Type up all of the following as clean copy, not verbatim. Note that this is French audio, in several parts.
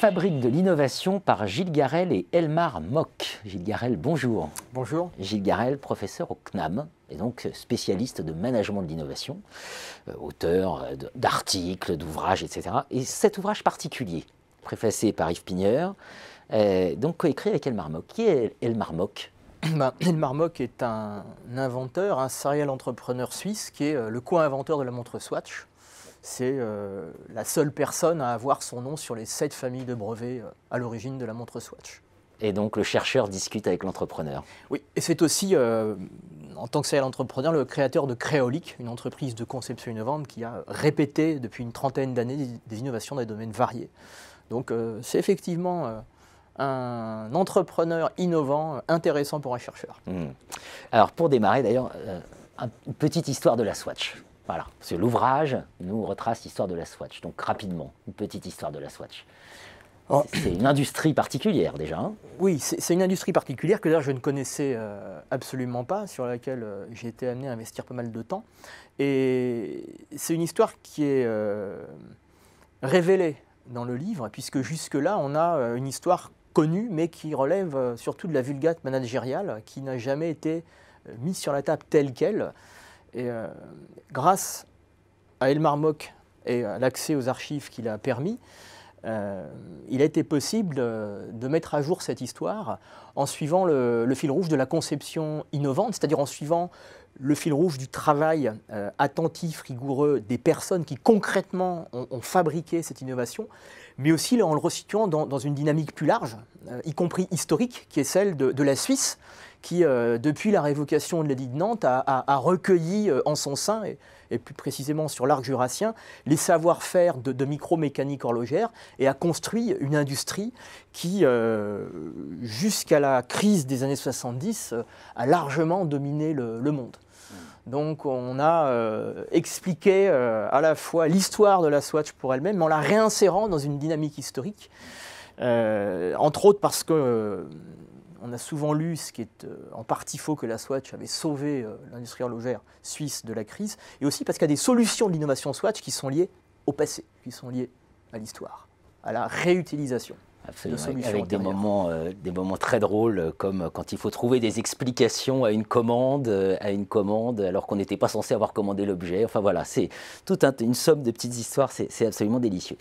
fabrique de l'innovation par Gilles Garel et Elmar Mock. Gilles Garel, bonjour. Bonjour. Gilles Garel, professeur au CNAM et donc spécialiste de management de l'innovation, auteur d'articles, d'ouvrages, etc. Et cet ouvrage particulier, préfacé par Yves Pigneur, donc coécrit avec Elmar Mock. Qui est Elmar Mock? Elmar Mock est un inventeur, un serial entrepreneur suisse qui est le co-inventeur de la montre Swatch. C'est la seule personne à avoir son nom sur les 7 familles de brevets à l'origine de la montre Swatch. Et donc le chercheur discute avec l'entrepreneur. Oui, et c'est aussi, en tant que serial entrepreneur, le créateur de Créolique, une entreprise de conception innovante qui a répété depuis une trentaine d'années des innovations dans des domaines variés. Donc c'est effectivement... un entrepreneur innovant, intéressant pour un chercheur. Mmh. Alors pour démarrer d'ailleurs, une petite histoire de la Swatch. Voilà, parce que l'ouvrage nous retrace l'histoire de la Swatch. Donc rapidement, une petite histoire de la Swatch. Oh. C'est une industrie particulière déjà. Hein. Oui, c'est une industrie particulière que d'ailleurs je ne connaissais absolument pas, sur laquelle j'ai été amené à investir pas mal de temps. Et c'est une histoire qui est révélée dans le livre, puisque jusque-là on a une histoire connue, mais qui relève surtout de la vulgate managériale, qui n'a jamais été mise sur la table telle qu'elle. Et grâce à Elmar Mock et à l'accès aux archives qu'il a permis, il a été possible de mettre à jour cette histoire en suivant le fil rouge de la conception innovante, c'est-à-dire en suivant le fil rouge du travail attentif, rigoureux des personnes qui concrètement ont fabriqué cette innovation, mais aussi en le resituant dans une dynamique plus large, y compris historique, qui est celle de la Suisse, qui depuis la révocation de l'édit de Nantes a recueilli en son sein, et plus précisément sur l'arc jurassien, les savoir-faire de micro-mécanique horlogère, et a construit une industrie qui, jusqu'à la crise des années 70, a largement dominé le monde. Donc on a expliqué à la fois l'histoire de la Swatch pour elle-même, mais en la réinsérant dans une dynamique historique, entre autres parce que... on a souvent lu, ce qui est en partie faux, que la Swatch avait sauvé l'industrie horlogère suisse de la crise, et aussi parce qu'il y a des solutions de l'innovation Swatch qui sont liées au passé, qui sont liées à l'histoire, à la réutilisation. Absolument, avec des moments très drôles, comme quand il faut trouver des explications à une commande alors qu'on n'était pas censé avoir commandé l'objet. Enfin voilà, c'est toute une somme de petites histoires, c'est absolument délicieux.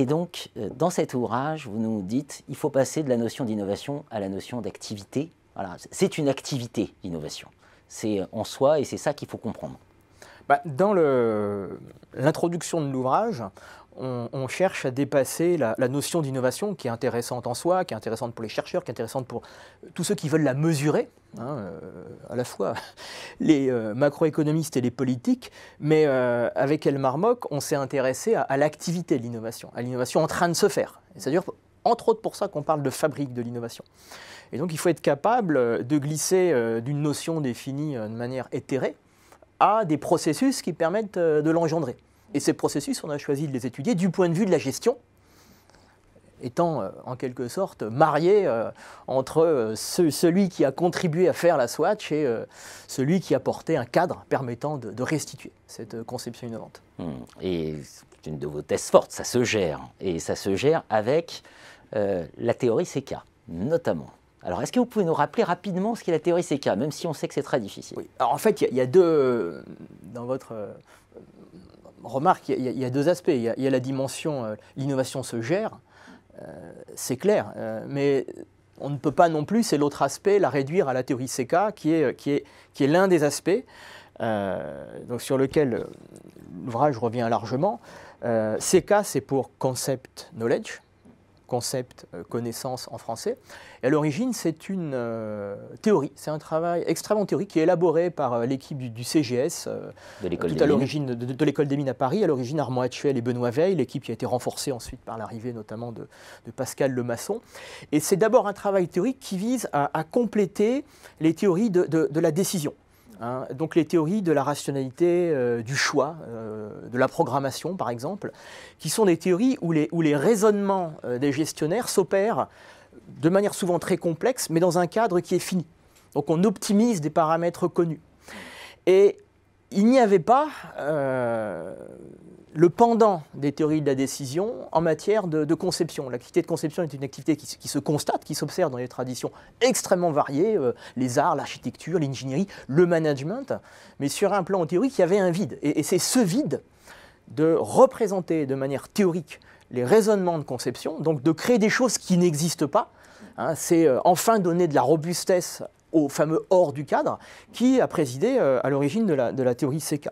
Et donc, dans cet ouvrage, vous nous dites, il faut passer de la notion d'innovation à la notion d'activité. Voilà, c'est une activité, l'innovation. C'est en soi, et c'est ça qu'il faut comprendre. Bah, dans l'introduction de l'ouvrage, on cherche à dépasser la notion d'innovation qui est intéressante en soi, qui est intéressante pour les chercheurs, qui est intéressante pour tous ceux qui veulent la mesurer, hein, à la fois les macroéconomistes et les politiques, mais avec Elmar Mock, on s'est intéressé à l'activité de l'innovation, à l'innovation en train de se faire. C'est-à-dire, entre autres pour ça qu'on parle de fabrique de l'innovation. Et donc il faut être capable de glisser d'une notion définie de manière éthérée à des processus qui permettent de l'engendrer. Et ces processus, on a choisi de les étudier du point de vue de la gestion, étant en quelque sorte marié entre celui qui a contribué à faire la Swatch et celui qui a porté un cadre permettant de restituer cette conception innovante. Et c'est une de vos thèses fortes, ça se gère. Et ça se gère avec la théorie CK, notamment. Alors, est-ce que vous pouvez nous rappeler rapidement ce qu'est la théorie CK, même si on sait que c'est très difficile? Oui. Alors, en fait, il y a deux... Dans votre... remarque, il y a deux aspects. Il y a la dimension, l'innovation se gère, c'est clair, mais on ne peut pas non plus, c'est l'autre aspect, la réduire à la théorie CK, qui est l'un des aspects donc sur lequel l'ouvrage revient largement. CK, c'est pour concept knowledge, concept connaissance en français. Et à l'origine, c'est une théorie, c'est un travail extrêmement théorique qui est élaboré par l'équipe du CGS, tout à l'origine de l'école des mines à Paris, à l'origine Armand Hatchuel et Benoît Weil, l'équipe qui a été renforcée ensuite par l'arrivée notamment de Pascal Le Masson. Et c'est d'abord un travail théorique qui vise à compléter les théories de la décision. Hein, donc les théories de la rationalité, du choix, de la programmation par exemple, qui sont des théories où les raisonnements des gestionnaires s'opèrent de manière souvent très complexe, mais dans un cadre qui est fini. Donc on optimise des paramètres connus. Et il n'y avait pas le pendant des théories de la décision en matière de conception. L'activité de conception est une activité qui se constate, qui s'observe dans des traditions extrêmement variées, les arts, l'architecture, l'ingénierie, le management, mais sur un plan théorique, il y avait un vide. Et c'est ce vide de représenter de manière théorique les raisonnements de conception, donc de créer des choses qui n'existent pas, hein, c'est enfin donner de la robustesse au fameux hors du cadre qui a présidé à l'origine de la théorie CK.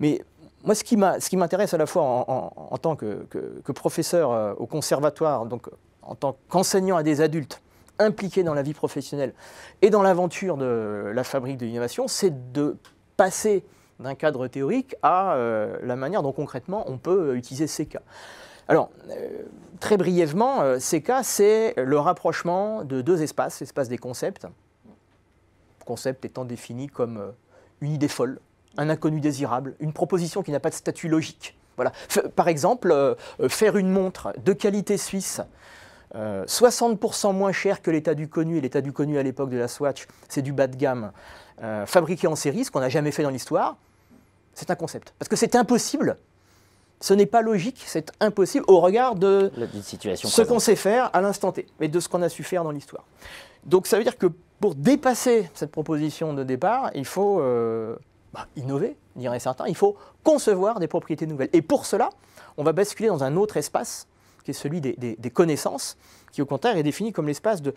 Mais moi, ce qui m'intéresse à la fois en tant que professeur au conservatoire, donc en tant qu'enseignant à des adultes impliqués dans la vie professionnelle et dans l'aventure de la fabrique de l'innovation, c'est de passer d'un cadre théorique à la manière dont concrètement on peut utiliser CK. Alors, très brièvement, CK, c'est le rapprochement de deux espaces, l'espace des concepts, concept étant défini comme une idée folle, un inconnu désirable, une proposition qui n'a pas de statut logique. Voilà. Par exemple, faire une montre de qualité suisse, 60% moins chère que l'état du connu, et l'état du connu à l'époque de la Swatch, c'est du bas de gamme, fabriqué en série, ce qu'on n'a jamais fait dans l'histoire, c'est un concept. Parce que c'est impossible, ce n'est pas logique, c'est impossible au regard de ce qu'on sait faire à l'instant T, mais de ce qu'on a su faire dans l'histoire. Donc ça veut dire que pour dépasser cette proposition de départ, il faut... innover, diraient certains, il faut concevoir des propriétés nouvelles. Et pour cela, on va basculer dans un autre espace, qui est celui des connaissances, qui au contraire est défini comme l'espace de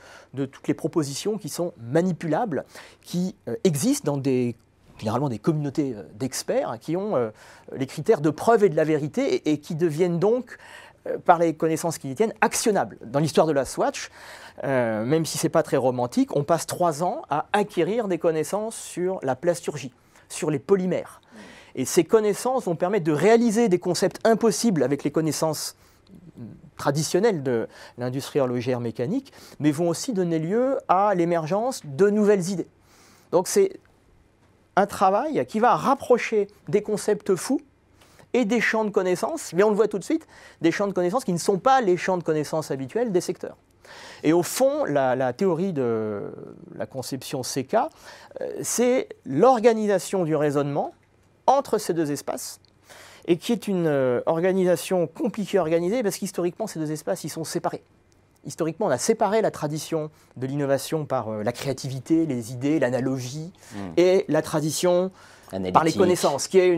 toutes les propositions qui sont manipulables, qui existent dans généralement des communautés d'experts, qui ont les critères de preuve et de la vérité, et qui deviennent donc, par les connaissances qui y tiennent, actionnables. Dans l'histoire de la Swatch, même si ce n'est pas très romantique, on passe 3 ans à acquérir des connaissances sur la plasturgie, sur les polymères. Et ces connaissances vont permettre de réaliser des concepts impossibles avec les connaissances traditionnelles de l'industrie horlogère mécanique, mais vont aussi donner lieu à l'émergence de nouvelles idées. Donc c'est un travail qui va rapprocher des concepts fous et des champs de connaissances, mais on le voit tout de suite, des champs de connaissances qui ne sont pas les champs de connaissances habituels des secteurs. Et au fond, la théorie de la conception CK, c'est l'organisation du raisonnement entre ces deux espaces, et qui est une organisation compliquée à organiser, parce qu'historiquement, ces deux espaces, ils sont séparés. Historiquement, on a séparé la tradition de l'innovation par la créativité, les idées, l'analogie, et la tradition analytique par les connaissances, qui est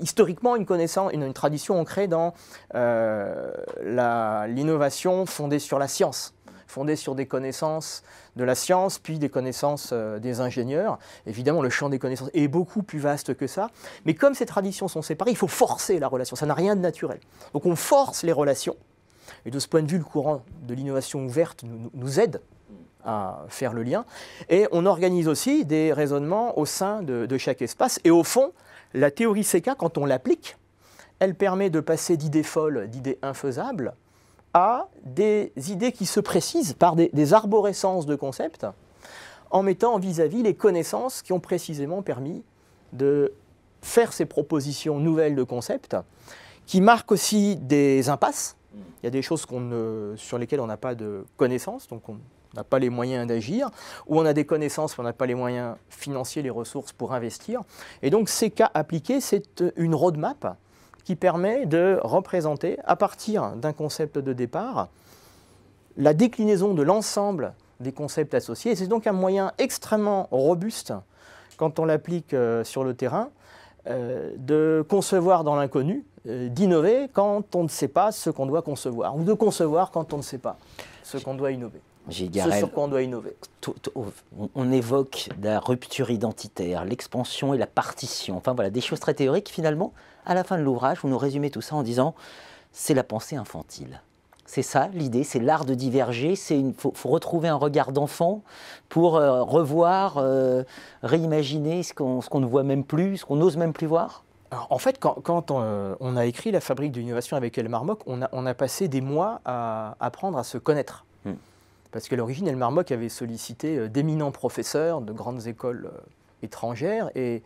historiquement une tradition ancrée dans l'innovation fondée sur la science, fondée sur des connaissances de la science, puis des connaissances des ingénieurs. Évidemment, le champ des connaissances est beaucoup plus vaste que ça, mais comme ces traditions sont séparées, il faut forcer la relation, ça n'a rien de naturel. Donc on force les relations. Et de ce point de vue, le courant de l'innovation ouverte nous aide à faire le lien. Et on organise aussi des raisonnements au sein de chaque espace. Et au fond, la théorie CK, quand on l'applique, elle permet de passer d'idées folles, d'idées infaisables, à des idées qui se précisent par des arborescences de concepts, en mettant vis-à-vis les connaissances qui ont précisément permis de faire ces propositions nouvelles de concepts, qui marquent aussi des impasses. Il y a des choses sur lesquelles on n'a pas de connaissances, donc on n'a pas les moyens d'agir, ou on a des connaissances, mais on n'a pas les moyens financiers, les ressources pour investir. Et donc CK appliqué, c'est une roadmap qui permet de représenter, à partir d'un concept de départ, la déclinaison de l'ensemble des concepts associés. Et c'est donc un moyen extrêmement robuste, quand on l'applique sur le terrain, de concevoir dans l'inconnu, d'innover quand on ne sait pas ce qu'on doit concevoir, ou de concevoir quand on ne sait pas ce qu'on doit innover. Gilles Garel, ce sur quoi on doit innover. On évoque la rupture identitaire, l'expansion et la partition, enfin voilà, des choses très théoriques. Finalement, à la fin de l'ouvrage, vous nous résumez tout ça en disant « c'est la pensée infantile ». C'est ça l'idée, c'est l'art de diverger, il faut retrouver un regard d'enfant pour revoir, réimaginer ce qu'on ne voit même plus, ce qu'on n'ose même plus voir. Alors, en fait, quand on a écrit La fabrique de l'innovation avec Elmar Mock, on a passé des mois à apprendre à se connaître. Parce qu'à l'origine, Elmar Mock avait sollicité d'éminents professeurs de grandes écoles étrangères. Et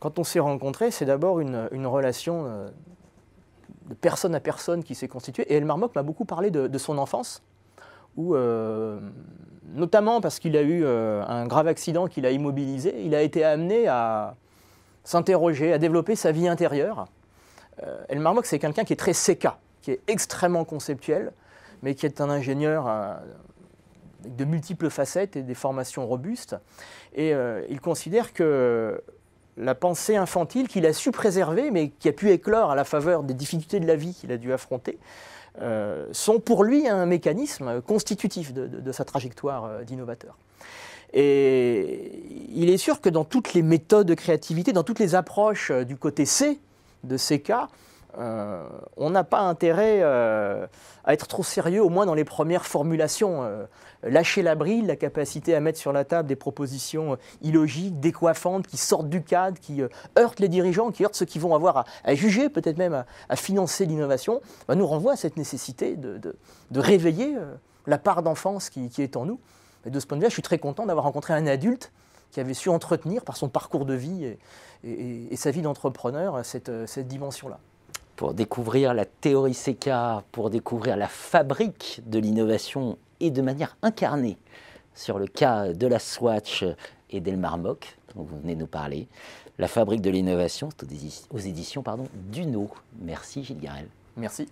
quand on s'est rencontrés, c'est d'abord une relation... de personne à personne qui s'est constituée. Et Elmar Mock m'a beaucoup parlé de son enfance, où, notamment parce qu'il a eu un grave accident qui l'a immobilisé, il a été amené à s'interroger, à développer sa vie intérieure. Elmar Mock, c'est quelqu'un qui est très séca, qui est extrêmement conceptuel, mais qui est un ingénieur avec de multiples facettes et des formations robustes. Et il considère que la pensée infantile qu'il a su préserver, mais qui a pu éclore à la faveur des difficultés de la vie qu'il a dû affronter, sont pour lui un mécanisme constitutif de sa trajectoire d'innovateur. Et il est sûr que dans toutes les méthodes de créativité, dans toutes les approches du côté C de ces cas, on n'a pas intérêt à être trop sérieux, au moins dans les premières formulations. Lâcher la bride, la capacité à mettre sur la table des propositions illogiques, décoiffantes, qui sortent du cadre, qui heurtent les dirigeants, qui heurtent ceux qui vont avoir à juger, peut-être même à financer l'innovation, bah, nous renvoie à cette nécessité de réveiller la part d'enfance qui est en nous. Et de ce point de vue, je suis très content d'avoir rencontré un adulte qui avait su entretenir par son parcours de vie et sa vie d'entrepreneur cette dimension-là. Pour découvrir la théorie CK, pour découvrir la fabrique de l'innovation et de manière incarnée sur le cas de la Swatch et d'Elmar Mock, dont vous venez nous parler, la fabrique de l'innovation aux éditions Dunod. Merci Gilles Garel. Merci.